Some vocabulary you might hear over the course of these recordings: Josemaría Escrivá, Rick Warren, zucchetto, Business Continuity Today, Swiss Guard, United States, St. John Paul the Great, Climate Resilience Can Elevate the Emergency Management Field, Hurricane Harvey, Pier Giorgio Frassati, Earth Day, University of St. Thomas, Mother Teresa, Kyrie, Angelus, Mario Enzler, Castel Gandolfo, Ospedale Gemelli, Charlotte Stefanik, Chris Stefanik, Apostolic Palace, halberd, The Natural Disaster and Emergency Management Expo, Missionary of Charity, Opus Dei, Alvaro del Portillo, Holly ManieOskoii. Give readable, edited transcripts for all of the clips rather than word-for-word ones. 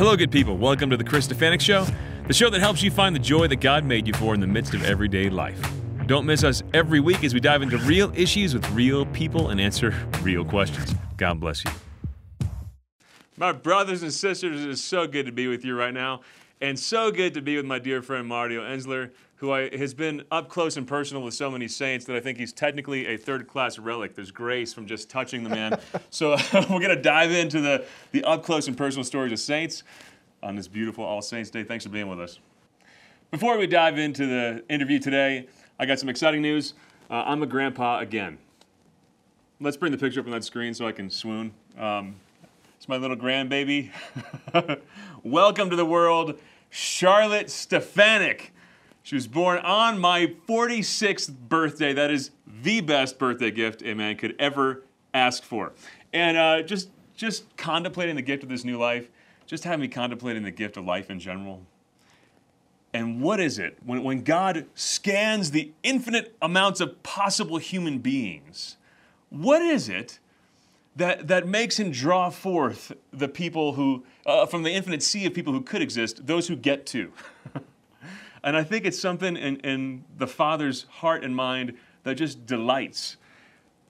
Hello, good people. Welcome to the Chris Stefanik Show, the show that helps you find the joy that God made you for in the midst of everyday life. Don't miss us every week as we dive into real issues with real people and answer real questions. God bless you. My brothers and sisters, it is so good to be with you right now, and so good to be with my dear friend Mario Enzler, who has been up close and personal with so many saints that I think he's technically a third-class relic. There's grace from just touching the man. So we're going to dive into the up-close and personal stories of saints on this beautiful All Saints Day. Thanks for being with us. Before we dive into the interview today, I got some exciting news. I'm a grandpa again. Let's bring the picture up on that screen so I can swoon. It's my little grandbaby. Welcome to the world, Charlotte Stefanik. She was born on my 46th birthday. That is the best birthday gift a man could ever ask for. And just contemplating the gift of this new life, just having me contemplating the gift of life in general. And what is it when God scans the infinite amounts of possible human beings? What is it that makes him draw forth the people who, from the infinite sea of people who could exist, those who get to? And I think it's something in the Father's heart and mind that just delights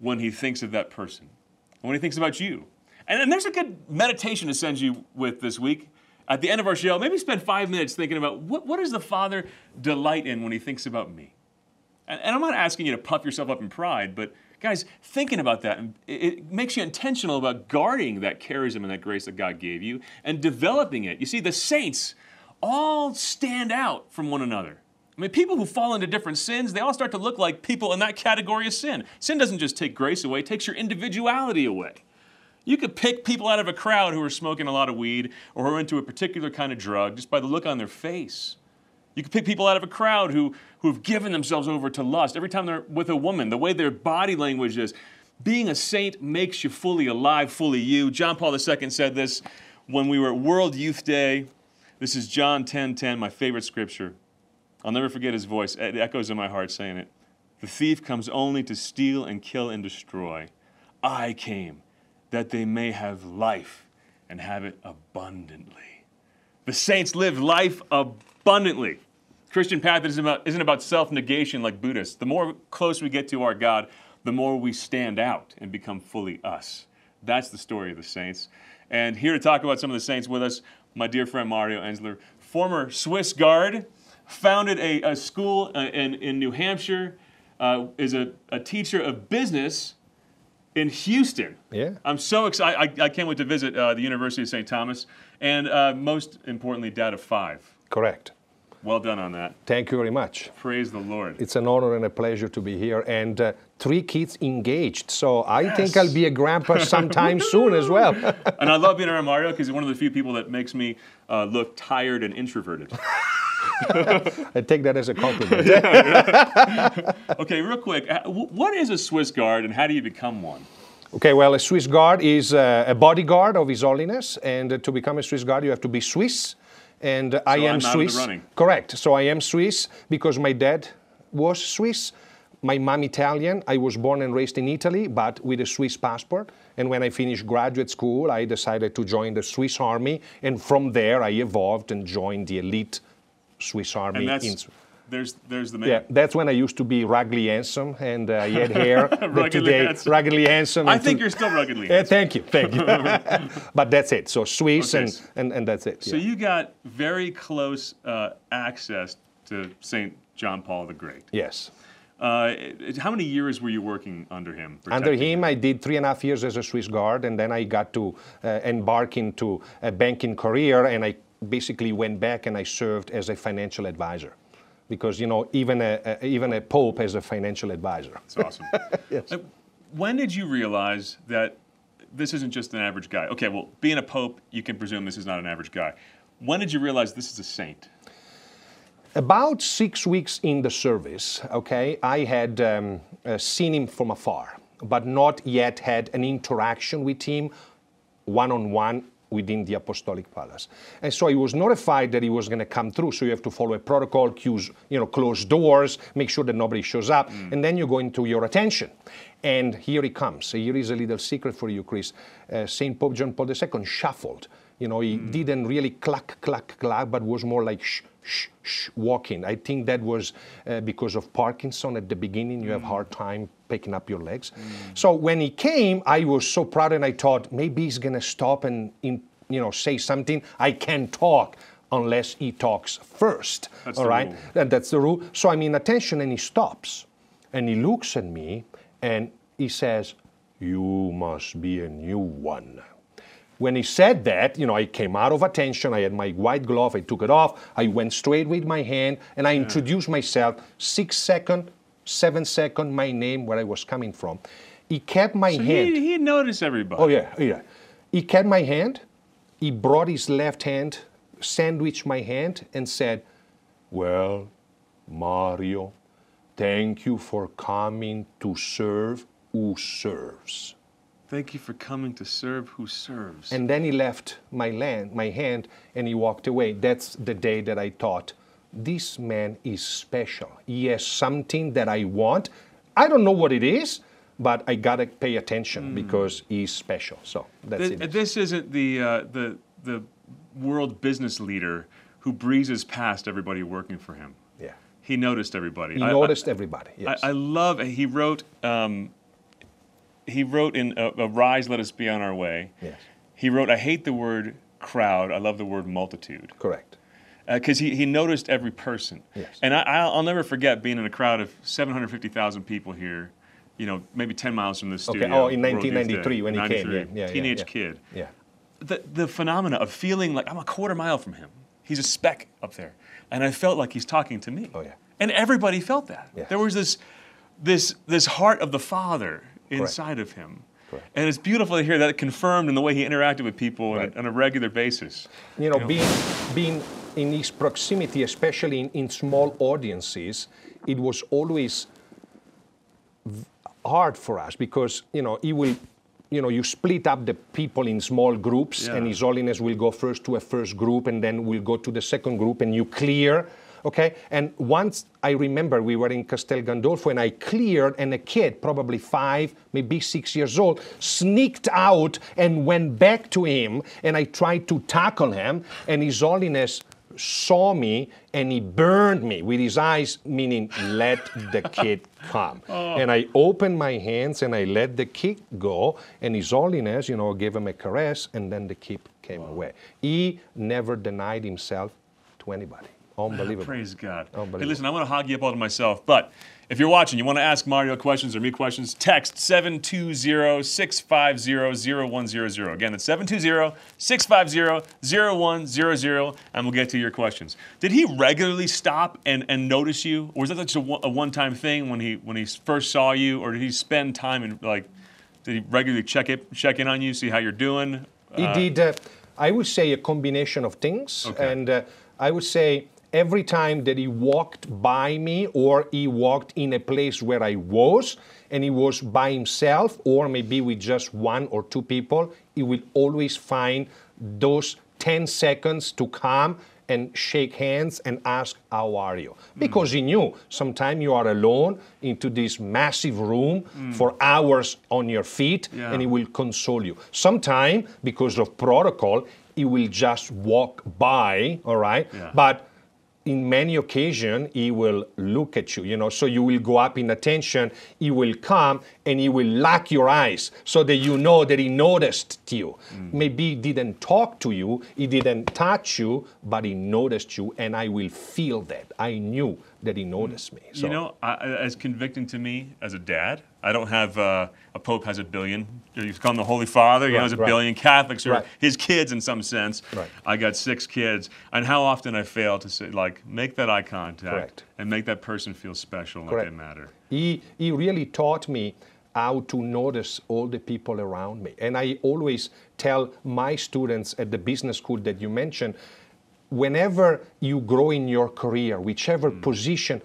when he thinks of that person, when he thinks about you. And there's a good meditation to send you with this week. At the end of our show, maybe spend 5 minutes thinking about what does the Father delight in when he thinks about me? And I'm not asking you to puff yourself up in pride, but guys, thinking about that, it makes you intentional about guarding that charism and that grace that God gave you and developing it. You see, the saints all stand out from one another. I mean, people who fall into different sins, they all start to look like people in that category of sin. Sin doesn't just take grace away, it takes your individuality away. You could pick people out of a crowd who are smoking a lot of weed or who are into a particular kind of drug just by the look on their face. You could pick people out of a crowd who've given themselves over to lust. Every time they're with a woman, the way their body language is. Being a saint makes you fully alive, fully you. John Paul II said this when we were at World Youth Day. This is John 10:10, my favorite scripture. I'll never forget his voice. It echoes in my heart saying it. The thief comes only to steal and kill and destroy. I came that they may have life and have it abundantly. The saints lived life abundantly. Christian path isn't about self-negation like Buddhists. The more close we get to our God, the more we stand out and become fully us. That's the story of the saints. And here to talk about some of the saints with us, my dear friend Mario Enzler, former Swiss Guard, founded a school in New Hampshire, is a teacher of business in Houston. Yeah. I'm so excited. I can't wait to visit the University of St. Thomas, and most importantly, dad of five. Correct. Well done on that. Thank you very much. Praise the Lord. It's an honor and a pleasure to be here, and three kids engaged, so I think I'll be a grandpa sometime soon as well. And I love being around Mario because he's one of the few people that makes me look tired and introverted. I take that as a compliment. Yeah. Okay, real quick, what is a Swiss Guard and how do you become one? Okay, well, a Swiss Guard is a bodyguard of His Holiness, and to become a Swiss Guard you have to be Swiss. And so I am Swiss. Correct. So I am Swiss because my dad was Swiss, my mom Italian. I was born and raised in Italy, but with a Swiss passport. And when I finished graduate school, I decided to join the Swiss Army. And from there, I evolved and joined the elite Swiss Army. And there's the man. Yeah, that's when I used to be ruggedly handsome, and I had hair. Ruggedly handsome. I think you're still ruggedly handsome. Thank you. But that's it. So Swiss, okay. and that's it. So yeah. You got very close access to St. John Paul the Great. Yes. How many years were you working under him? Under him, I did 3.5 years as a Swiss Guard, and then I got to embark into a banking career, and I basically went back and I served as a financial advisor. Because, you know, even a pope has a financial advisor. That's awesome. Yes. When did you realize that this isn't just an average guy? Okay, well, being a pope, you can presume this is not an average guy. When did you realize this is a saint? About 6 weeks in the service, okay, I had seen him from afar, but not yet had an interaction with him one-on-one within the Apostolic Palace. And so he was notified that he was going to come through. So you have to follow a protocol, cues, close doors, make sure that nobody shows up, and then you go into your attention. And here he comes. Here is a little secret for you, Chris. St. Pope John Paul II shuffled. He didn't really clack, clack, clack, but was more like shh, shh, shh, walking. I think that was because of Parkinson at the beginning. You have hard time picking up your legs. So when he came, I was so proud, and I thought, maybe he's going to stop and say something. I can't talk unless he talks first. That's all right? And that's the rule. So I'm in attention, and he stops. And he looks at me, and he says, "You must be a new one." When he said that, I came out of attention, I had my white glove, I took it off, I went straight with my hand, and I introduced myself, 6 second, 7 second, my name, where I was coming from. He kept my hand. He noticed everybody. Oh yeah, yeah. He kept my hand, he brought his left hand, sandwiched my hand, and said, "Well, Mario, thank you for coming to serve who serves." Thank you for coming to serve who serves. And then he left my hand, and he walked away. That's the day that I thought, this man is special. He has something that I want. I don't know what it is, but I gotta pay attention because he's special. So that's it. This isn't the world business leader who breezes past everybody working for him. Yeah. He noticed everybody. He noticed everybody. Yes. I love. He wrote. He wrote in Arise, Let Us Be on Our Way. Yes. He wrote, "I hate the word crowd. I love the word multitude." Correct. Because he noticed every person. Yes. And I'll never forget being in a crowd of 750,000 people here, maybe 10 miles from this studio. Okay. Oh, in 1993 when he came. Yeah, yeah, teenage kid. Yeah. The phenomena of feeling like I'm a quarter mile from him. He's a speck up there. And I felt like he's talking to me. Oh, yeah. And everybody felt that. Yes. There was this heart of the Father inside of him. Correct. And it's beautiful to hear that confirmed in the way he interacted with people on a regular basis. Being in his proximity, especially in small audiences, it was always hard for us because, he will... you split up the people in small groups, and His Holiness will go first to a first group, and then we'll go to the second group, and you clear, okay? And once, I remember we were in Castel Gandolfo, and I cleared, and a kid, probably 5, maybe 6 years old, sneaked out and went back to him, and I tried to tackle him, and His Holiness saw me, and he burned me with his eyes, meaning let the kid come. And I opened my hands and I let the kid go, and His Holiness, gave him a caress, and then the kid came away. He never denied himself to anybody. Unbelievable. Praise God. Unbelievable. Hey, listen, I want to hog you up all to myself, but if you're watching, you want to ask Mario questions or me questions, text 720-650-0100. Again, it's 720-650-0100, and we'll get to your questions. Did he regularly stop and notice you? Or was that just a one-time thing when he first saw you? Or did he spend time and, did he regularly check in on you, see how you're doing? He did, I would say, a combination of things. Okay. And I would say... every time that he walked by me or he walked in a place where I was and he was by himself or maybe with just 1 or 2 people, he will always find those 10 seconds to come and shake hands and ask, "How are you?" Because he knew sometimes you are alone into this massive room for hours on your feet and he will console you. Sometimes, because of protocol, he will just walk by, all right? Yeah. But in many occasions, he will look at you, so you will go up in attention, he will come, and he will lock your eyes so that you know that he noticed you. Maybe he didn't talk to you, he didn't touch you, but he noticed you, and I will feel that. I knew that he noticed me. So. As convicting to me as a dad, I don't have a Pope has a billion. You call him the Holy Father. He has a billion. Catholics are his kids in some sense. Right. I got 6 kids, and how often I fail to say, make that eye contact and make that person feel special, like they matter. He really taught me how to notice all the people around me, and I always tell my students at the business school that you mentioned, whenever you grow in your career, whichever position,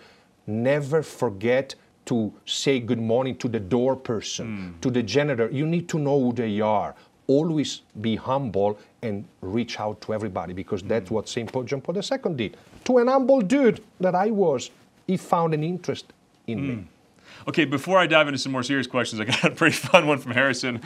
never forget to say good morning to the door person, to the janitor. You need to know who they are, always be humble and reach out to everybody, because that's what St. John Paul II did. To an humble dude that I was, he found an interest in me. Okay, before I dive into some more serious questions, I got a pretty fun one from Harrison.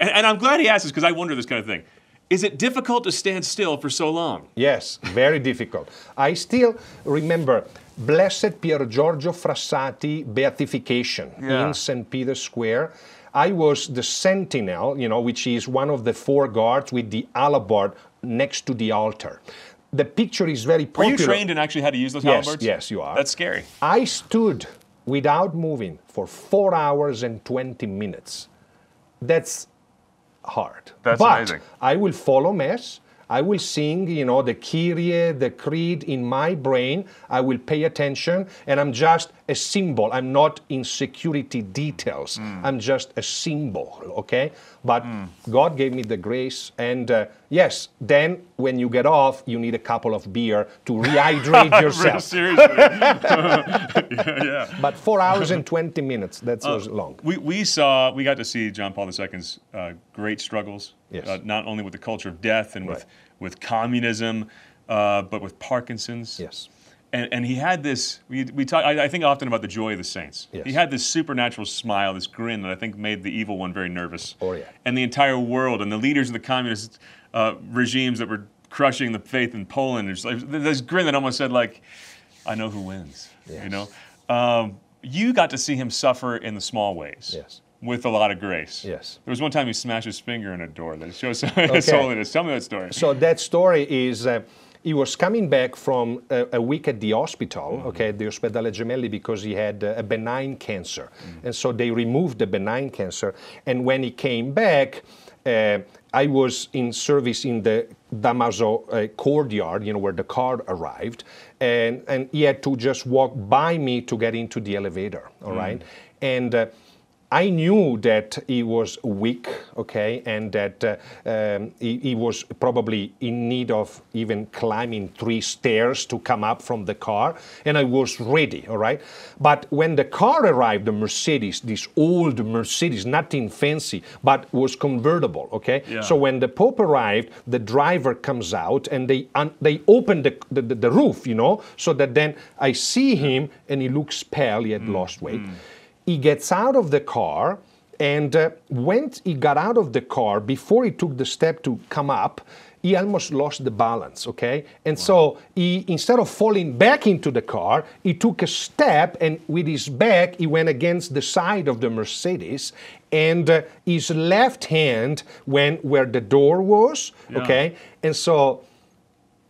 And I'm glad he asked this, because I wonder this kind of thing. Is it difficult to stand still for so long? Yes, very difficult. I still remember Blessed Pier Giorgio Frassati beatification in St. Peter's Square. I was the sentinel, you know, which is one of the four guards with the halberd next to the altar. The picture is very popular. Were you trained in actually how to use those halberds? Yes, you are. That's scary. I stood without moving for 4 hours and 20 minutes. That's hard. That's amazing. I will follow Mass. I will sing, you know, the Kyrie, the Creed in my brain. I will pay attention, and I'm just a symbol. I'm not in security details. I'm just a symbol, okay? But God gave me the grace, and yes, then when you get off, you need a couple of beer to rehydrate yourself. Seriously. But 4 hours and 20 minutes, that was long. We got to see John Paul II's great struggles, not only with the culture of death and with communism, but with Parkinson's. Yes. And he had this, I think often about the joy of the saints. Yes. He had this supernatural smile, this grin that I think made the evil one very nervous. Oh, yeah. And the entire world and the leaders of the communist regimes that were crushing the faith in Poland. There's like, this grin that almost said, like, I know who wins, you know? You got to see him suffer in the small ways. Yes. With a lot of grace. Yes. There was one time he smashed his finger in a door that shows his holiness. Tell me that story. So that story is... he was coming back from a week at the hospital, at the Ospedale Gemelli, because he had a benign cancer. And so they removed the benign cancer. And when he came back, I was in service in the Damaso courtyard, you know, where the car arrived. And he had to just walk by me to get into the elevator, all right? And I knew that he was weak, and that he was probably in need of even climbing 3 stairs to come up from the car, and I was ready, all right? But when the car arrived, the Mercedes, this old Mercedes, nothing fancy, but was convertible, okay? Yeah. So when the Pope arrived, the driver comes out, and they open the roof, you know, so that then I see him, and he looks pale, he had lost weight. He gets out of the car, and when he got out of the car, before he took the step to come up, he almost lost the balance, okay? And so he, instead of falling back into the car, he took a step, and with his back, he went against the side of the Mercedes, and his left hand went where the door was, okay? And so,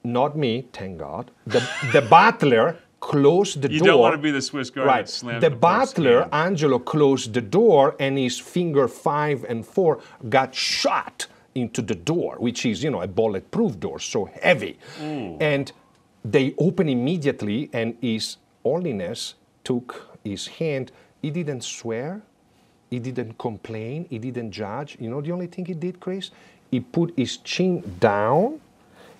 not me, thank God, the butler... closed the door. You don't want to be the Swiss Guard. Right. The butler, Angelo, closed the door, and his finger 5 and 4 got shot into the door, which is, you know, a bulletproof door, so heavy. And they opened immediately, and His Holiness took his hand. He didn't swear. He didn't complain. He didn't judge. You know the only thing he did, Chris? He put his chin down,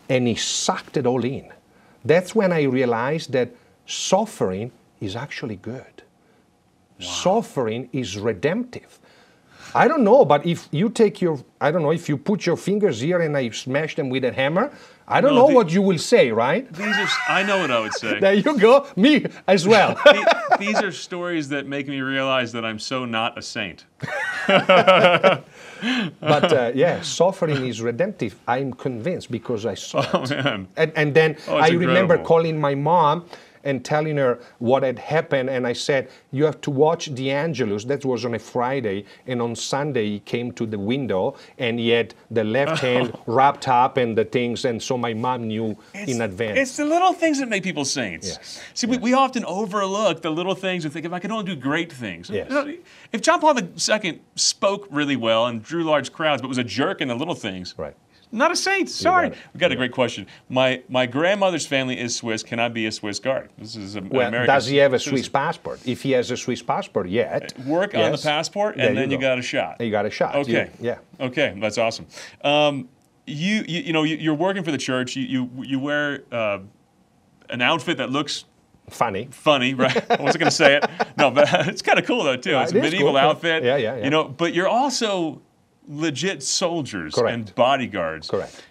and he sucked it all in. That's when I realized that suffering is actually good. Wow. Suffering is redemptive. I don't know, but if you take your, I don't know, if you put your fingers here and I smash them with a hammer, I don't know what you will say, right? These are, I know what I would say. There you go, me as well. These are stories that make me realize that I'm so not a saint. But yeah, suffering is redemptive. I'm convinced because I saw it. And then I remember calling my mom and telling her what had happened, and I said, you have to watch the Angelus. That was on a Friday, and on Sunday he came to the window, and he had the left hand wrapped up and the things, and so my mom knew in advance. It's the little things that make people saints. Yes. See, we often overlook the little things and think, if I could only do great things. Yes. If John Paul II spoke really well and drew large crowds, but was a jerk in the little things, not a saint, sorry. We got a great question. My grandmother's family is Swiss. Can I be a Swiss Guard? This is an American. Does he have a Swiss passport? If he has a Swiss passport yet. Work on the passport, and then you got a shot. You got a shot. Okay. Yeah. Okay, that's awesome. You're working for the church. You wear an outfit that looks... Funny, right? I wasn't going to say it. No, but it's kind of cool, though, too. It's a medieval outfit. Yeah. You know, but you're also... legit soldiers Correct. And bodyguards. Correct.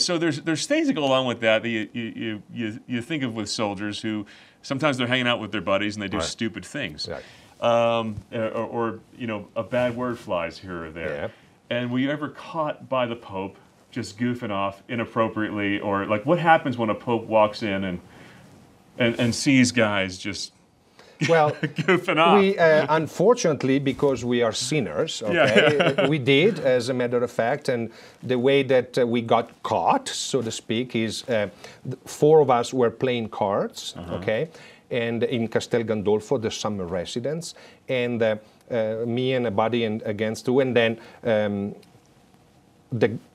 So there's things that go along with that that you think of with soldiers who sometimes they're hanging out with their buddies and they do right. stupid things, right. Or you know a bad word flies here or there. Yeah. And were you ever caught by the Pope just goofing off inappropriately, or like what happens when a Pope walks in and sees guys just? Well, we unfortunately, because we are sinners, okay, yeah. we did, as a matter of fact, and the way that we got caught, so to speak, is four of us were playing cards, uh-huh. okay, and in Castel Gandolfo, the summer residence, and me and a buddy against two, and then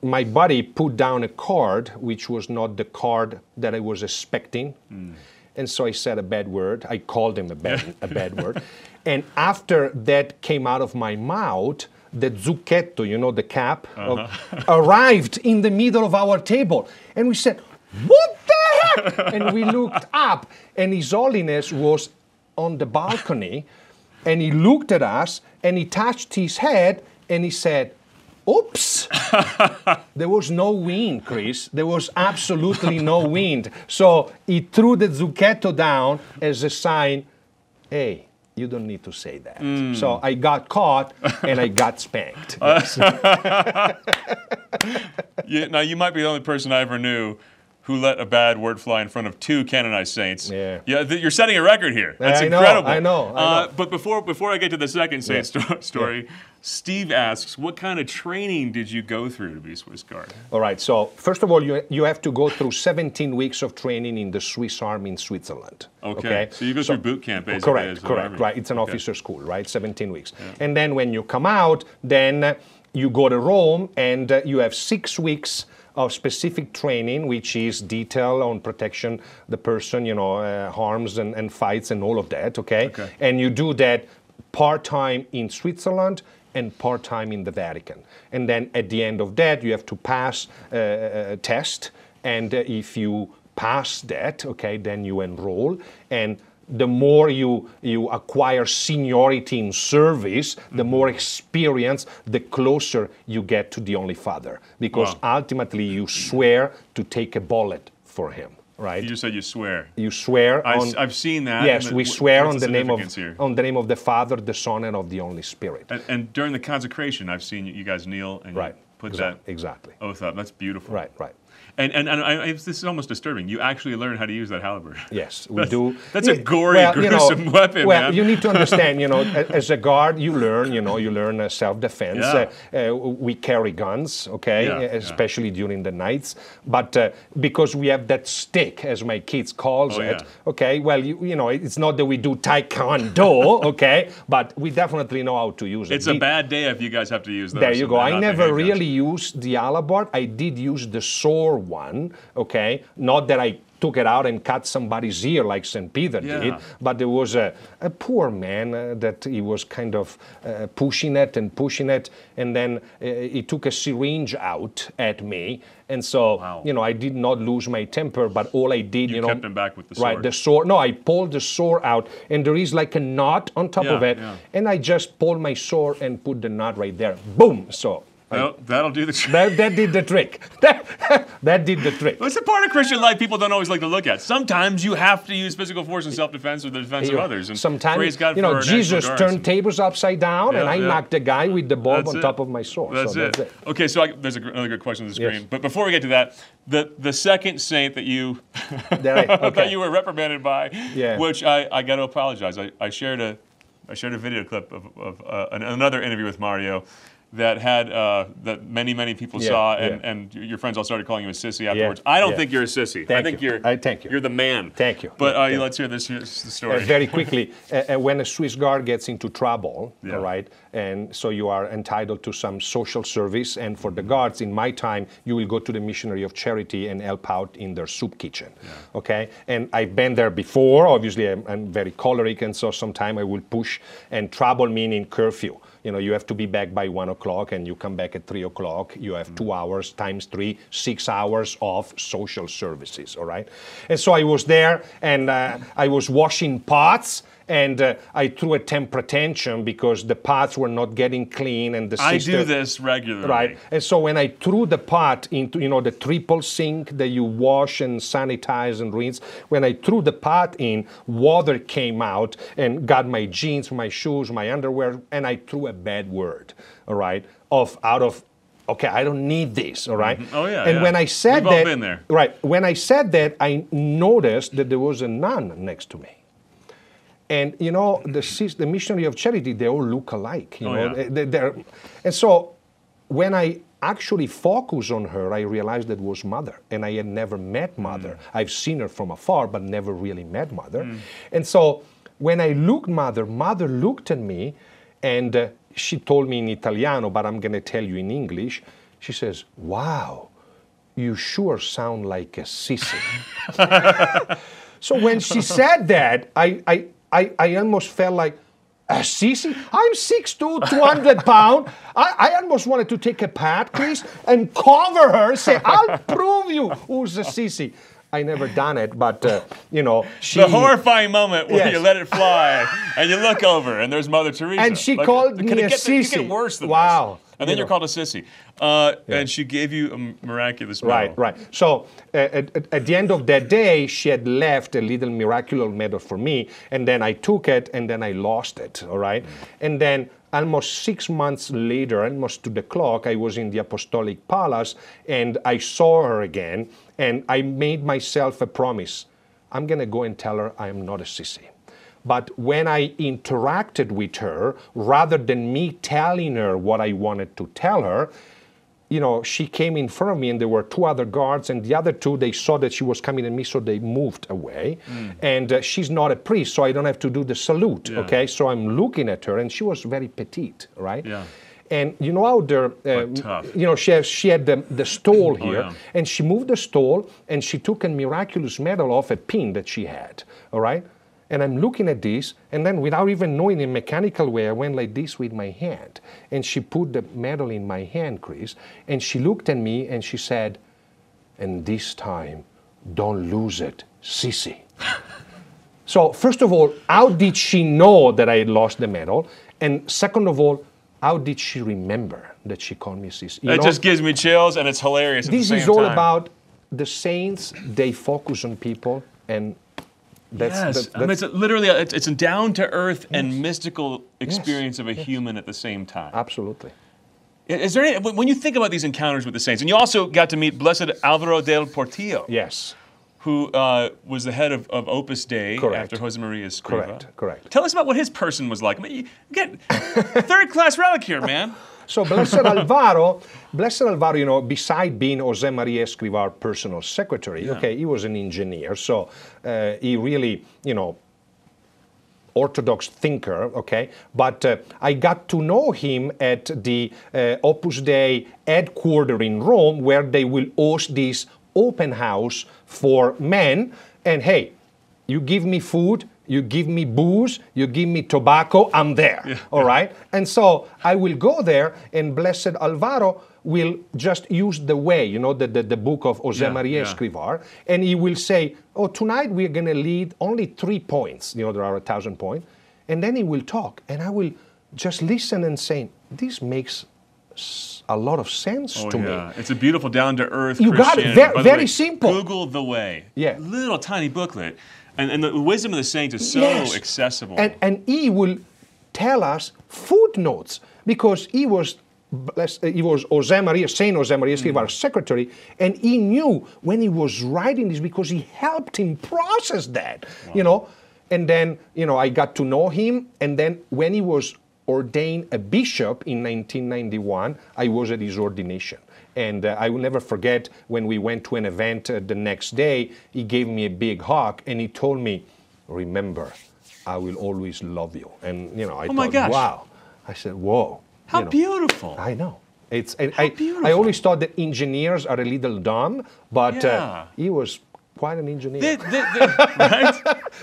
my buddy put down a card, which was not the card that I was expecting. Mm. And so I said a bad word. I called him a bad word. And after that came out of my mouth, the zucchetto, you know, the cap, uh-huh. Arrived in the middle of our table. And we said, what the heck? And we looked up, and His Holiness was on the balcony, and he looked at us, and he touched his head, and he said, oops! There was no wind, Chris. There was absolutely no wind. So he threw the zucchetto down as a sign, hey, you don't need to say that. Mm. So I got caught and I got spanked. Yeah, now, you might be the only person I ever knew who let a bad word fly in front of two canonized saints. Yeah, you're setting a record here. That's incredible. I know. But before I get to the second saint story, yeah. Steve asks, what kind of training did you go through to be Swiss Guard? All right, so first of all, you have to go through 17 weeks of training in the Swiss Army in Switzerland. Okay. So you go through boot camp basically. Correct, right. It's an officer school, right, 17 weeks. Yeah. And then when you come out, then you go to Rome and you have 6 weeks of specific training, which is detail on protection, the person, you know, harms and fights and all of that, okay? And you do that part-time in Switzerland and part-time in the Vatican. And then at the end of that, you have to pass a test, and if you pass that, okay, then you enroll, and the more you acquire seniority in service, the more experience, the closer you get to the Only Father. Because ultimately you swear to take a bullet for him, right? You said you swear. You swear. I've seen that. Yes, we swear on the name of the Father, the Son, and of the Holy Spirit. And during the consecration, I've seen you guys kneel and right. put that oath up. That's beautiful. Right. And this is almost disturbing. You actually learn how to use that halberd. Yes, we do. That's a gory, gruesome weapon, man. Well, you need to understand, you know, as a guard, you learn self-defense. Yeah. We carry guns, okay, especially during the nights. But because we have that stick, as my kids calls it, okay, well, you know, it's not that we do taekwondo, okay, but we definitely know how to use it. It's a bad day if you guys have to use those. There you go. I never really used the halberd. I did use the sword one, okay, not that I took it out and cut somebody's ear like St. Peter did, but there was a poor man that he was kind of pushing it, and then he took a syringe out at me, and so, you know, I did not lose my temper, but all I did, you know... You kept him back with the sword. Right, the sword. No, I pulled the sword out, and there is like a knot on top of it, and I just pulled my sword and put the knot right there. Boom! So... Well, that'll do the trick. That did the trick. That did the trick. Well, it's a part of Christian life people don't always like to look at. Sometimes you have to use physical force in self-defense or the defense of others. And sometimes, praise God for Jesus turned tables upside down, and I knocked a guy with the bulb on top of my sword. That's it. Okay, so there's another good question on the screen. Yes. But before we get to that, the second saint that you that you were reprimanded by, which I got to apologize. I shared a video clip of another interview with Mario that had that many people saw, and your friends all started calling you a sissy afterwards. I don't think you're a sissy. I think you're the man. Thank you. But let's hear this story. Very quickly, when a Swiss Guard gets into trouble, all right, and so you are entitled to some social service, and for the guards, in my time, you will go to the Missionary of Charity and help out in their soup kitchen, okay? And I've been there before. Obviously, I'm very choleric, and so sometimes I will push, and trouble meaning curfew. You know, you have to be back by 1 o'clock and you come back at 3 o'clock. You have 2 hours times 3, 6 hours of social services, all right? And so I was there and I was washing pots and I threw a temper tantrum because the pots were not getting clean, and the sister, I do this regularly. Right, and so when I threw the pot into, you know, the triple sink that you wash and sanitize and rinse, when I threw the pot in, water came out and got my jeans, my shoes, my underwear, and I threw a bad word, all right, okay, I don't need this, all right? Oh, yeah, and yeah. When I said that, we've all been there. Right, when I said that, I noticed that there was a nun next to me. And, you know, the Missionary of Charity, they all look alike, you know? Yeah. And so when I actually focused on her, I realized that was Mother, and I had never met Mother. I've seen her from afar, but never really met Mother. And so when I looked Mother, Mother looked at me, and she told me in Italiano, but I'm going to tell you in English. She says, "Wow, you sure sound like a sissy." So when she said that, I almost felt like, a sissy? I'm 6'2", 200 pounds. I almost wanted to take a pat, Chris, and cover her and say, "I'll prove you who's a sissy." I never done it, but, you know, she... The horrifying moment where you let it fly, and you look over, and there's Mother Teresa. And she called me a sissy. Can it get worse than this? And then you're called a sissy. And she gave you a miraculous medal. Right, right. So at the end of that day, she had left a little miraculous medal for me, and then I took it, and then I lost it, all right? And then almost 6 months later, almost to the clock, I was in the Apostolic Palace, and I saw her again, and I made myself a promise. I'm going to go and tell her I am not a sissy. But when I interacted with her, rather than me telling her what I wanted to tell her, you know, she came in front of me, and there were two other guards, and the other two, they saw that she was coming at me, so they moved away. And she's not a priest, so I don't have to do the salute, okay? So I'm looking at her, and she was very petite, right? Yeah. And you know how they're, you know, she had the stole here, and she moved the stole, and she took a miraculous medal off a pin that she had, all right? And I'm looking at this, and then without even knowing in a mechanical way, I went like this with my hand. And she put the medal in my hand, Chris, and she looked at me and she said, "And this time, don't lose it, sissy." So first of all, how did she know that I had lost the medal? And second of all, how did she remember that she called me sissy? It just gives me chills, and it's hilarious at the same time. This is all about the saints, they focus on people, and... That's, I mean, it's literally, it's a down-to-earth and mystical experience of a human at the same time. Absolutely. Is there any, when you think about these encounters with the saints, and you also got to meet Blessed Alvaro del Portillo. Yes. Who was the head of Opus Dei after Josemaría Escrivá. Correct. Tell us about what his person was like. I mean, again, third-class relic here, man. So Blessed Alvaro, you know, beside being Josemaría Escrivá, personal secretary, okay, he was an engineer, so he really, you know, Orthodox thinker, okay, but I got to know him at the Opus Dei headquarters in Rome, where they will host this open house for men, and hey, you give me food, you give me booze, you give me tobacco, I'm there, all right? And so I will go there, and Blessed Alvaro will just use the way, you know, the book of Josemaría Escrivá, and he will say, "Oh, tonight we're going to lead only 3 points." You know, there are 1,000 points. And then he will talk, and I will just listen and say, "This makes a lot of sense to me." It's a beautiful down-to-earth Christianity. You got it, very simple. Google The Way. Yeah. Little tiny booklet. And the wisdom of the saints is so accessible. And he will tell us footnotes, because he was Saint Josemaría Escrivá, our secretary, and he knew when he was writing this because he helped him process that, you know. And then, you know, I got to know him, and then when he was ordained a bishop in 1991, I was at his ordination. And I will never forget when we went to an event the next day, he gave me a big hug, and he told me, "Remember, I will always love you." And, you know, I thought, wow. I said, whoa. How beautiful. I know. I always thought that engineers are a little dumb, but he was quite an engineer. Right?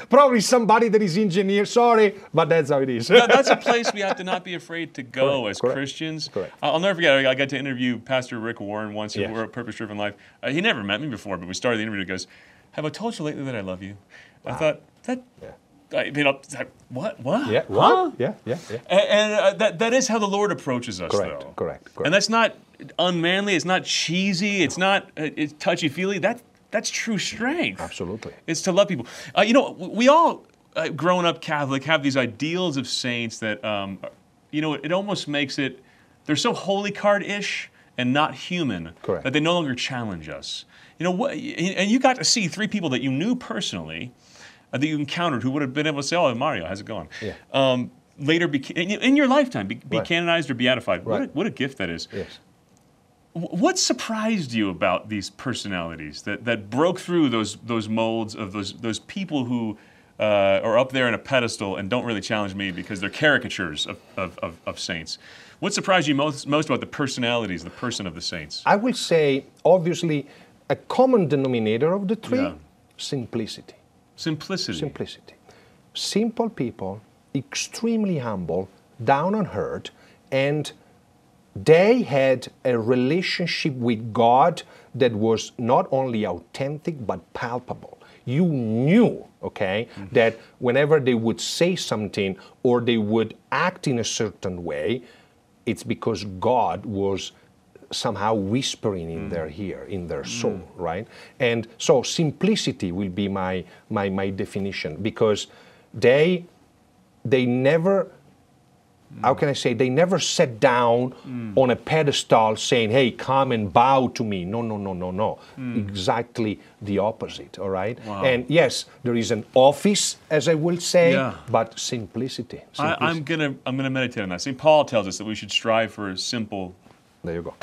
Probably somebody that is engineer, sorry, but that's how it is. No, that's a place we have to not be afraid to go as Christians. Correct. I'll never forget, I got to interview Pastor Rick Warren once, who wrote Purpose Driven Life. He never met me before, but we started the interview, he goes, "Have I told you lately that I love you?" Wow. I thought, that What? Yeah, what? Yeah. And that is how the Lord approaches us, though. Correct. And that's not unmanly. It's not cheesy. It's not it's touchy-feely. That's true strength. Absolutely. It's to love people. We all, growing up Catholic, have these ideals of saints that, it almost makes it, they're so holy card-ish and not human that they no longer challenge us. And you got to see three people that you knew personally, that you encountered, who would have been able to say, "Oh, Mario, how's it going?" Yeah. Later, in your lifetime, be canonized or beatified. Right. What a gift that is. Yes. What surprised you about these personalities that broke through those molds of those people who are up there in a pedestal and don't really challenge me because they're caricatures of saints? What surprised you most about the personalities, the person of the saints? I will say, obviously, a common denominator of the three: simplicity. Simplicity. Simple people, extremely humble, down on earth, and they had a relationship with God that was not only authentic but palpable. You knew, that whenever they would say something or they would act in a certain way, it's because God was somehow whispering in their ear, in their soul, right? And so simplicity will be my definition, because they never, how can I say, they never sat down on a pedestal saying, "Hey, come and bow to me." No. Exactly the opposite, all right? Wow. And yes, there is an office, as I will say, but simplicity. I'm gonna meditate on that. St. Paul tells us that we should strive for a simple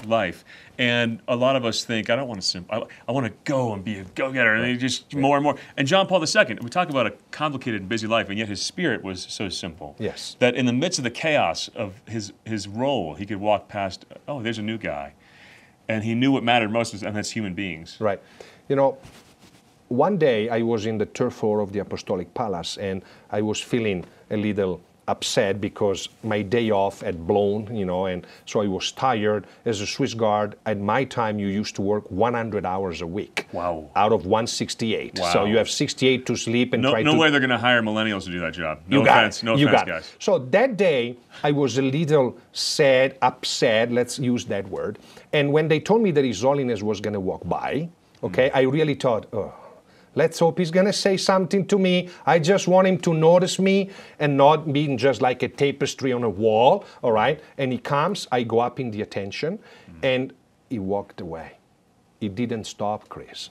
life. And a lot of us think, I don't want to simple. I want to go and be a go-getter, and more and more. And John Paul II, we talk about a complicated and busy life, and yet his spirit was so simple. Yes. That in the midst of the chaos of his role, he could walk past, "Oh, there's a new guy." And he knew what mattered most, and that's human beings. Right. One day I was in the third floor of the Apostolic Palace, and I was feeling a little upset because my day off had blown, and so I was tired. As a Swiss Guard, at my time, you used to work 100 hours a week. Wow. Out of 168. Wow. So you have 68 to sleep and try to... No way they're going to hire millennials to do that job. No offense, guys. So that day, I was a little sad, upset, let's use that word. And when they told me that His Holiness was going to walk by, I really thought, oh, let's hope he's going to say something to me. I just want him to notice me and not being just like a tapestry on a wall, all right? And he comes, I go up in the attention, and he walked away. He didn't stop, Chris.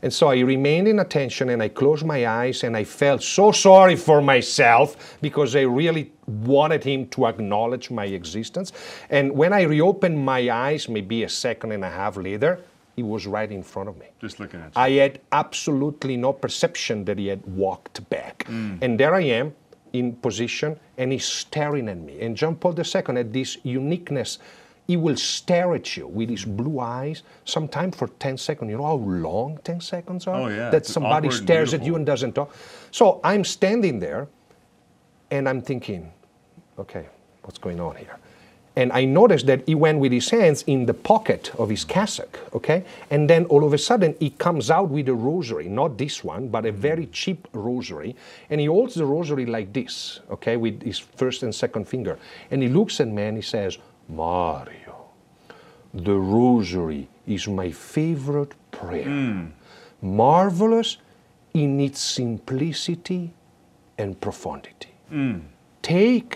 And so I remained in attention, and I closed my eyes, and I felt so sorry for myself because I really wanted him to acknowledge my existence. And when I reopened my eyes, maybe a second and a half later, he was right in front of me. Just looking at you. I had absolutely no perception that he had walked back. And there I am in position, and he's staring at me. And John Paul II had this uniqueness. He will stare at you with his blue eyes, sometimes for 10 seconds. You know how long 10 seconds are? Oh, yeah. That somebody stares at you and doesn't talk. So I'm standing there, and I'm thinking, okay, what's going on here? And I noticed that he went with his hands in the pocket of his cassock, And then all of a sudden he comes out with a rosary, not this one, but a very cheap rosary. And he holds the rosary like this, with his first and second finger. And he looks at me and he says, "Mario, the rosary is my favorite prayer. Marvelous in its simplicity and profundity. Take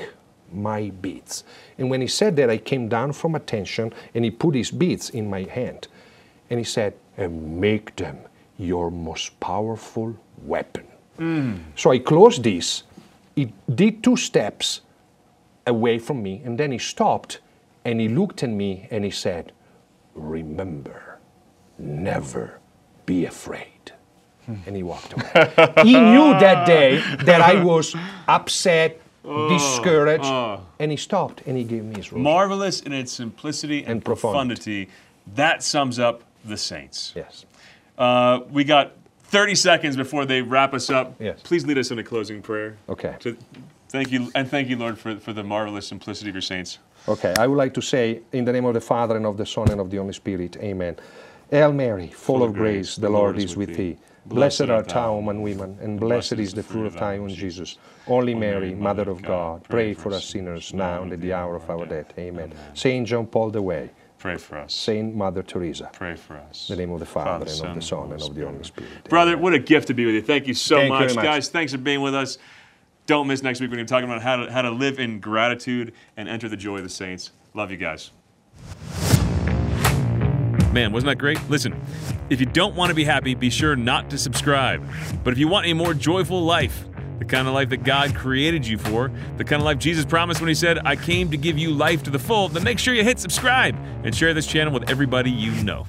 my beads." And when he said that, I came down from attention, and he put his beads in my hand. And he said, "And make them your most powerful weapon." So I closed this. He did two steps away from me, and then he stopped, and he looked at me, and he said, "Remember, never be afraid." And he walked away. He knew that day that I was upset, discouraged, and he stopped, and he gave me his rosary. Marvelous in its simplicity and profundity. That sums up the saints. Yes. We got 30 seconds before they wrap us up. Yes. Please lead us in a closing prayer. Okay. Thank you, Lord, for the marvelous simplicity of your saints. Okay. I would like to say, in the name of the Father, and of the Son, and of the Holy Spirit, amen. Hail Mary, full of grace, the Lord is with thee. Blessed art thou among women, and blessed is the fruit of thy womb, Jesus. Holy Mary, Mother of God, pray for us sinners now and at the hour of our death. Amen. St. John Paul the Great, pray for us. St. Mother Teresa, pray for us. In the name of the Father, and of the Son, and of the Holy Spirit. Brother, amen. What a gift to be with you. Thank you so much. Guys, thanks for being with us. Don't miss next week when we're talking about how to live in gratitude and enter the joy of the saints. Love you guys. Man, wasn't that great? Listen, if you don't want to be happy, be sure not to subscribe. But if you want a more joyful life, the kind of life that God created you for, the kind of life Jesus promised when he said, "I came to give you life to the full," then make sure you hit subscribe and share this channel with everybody you know.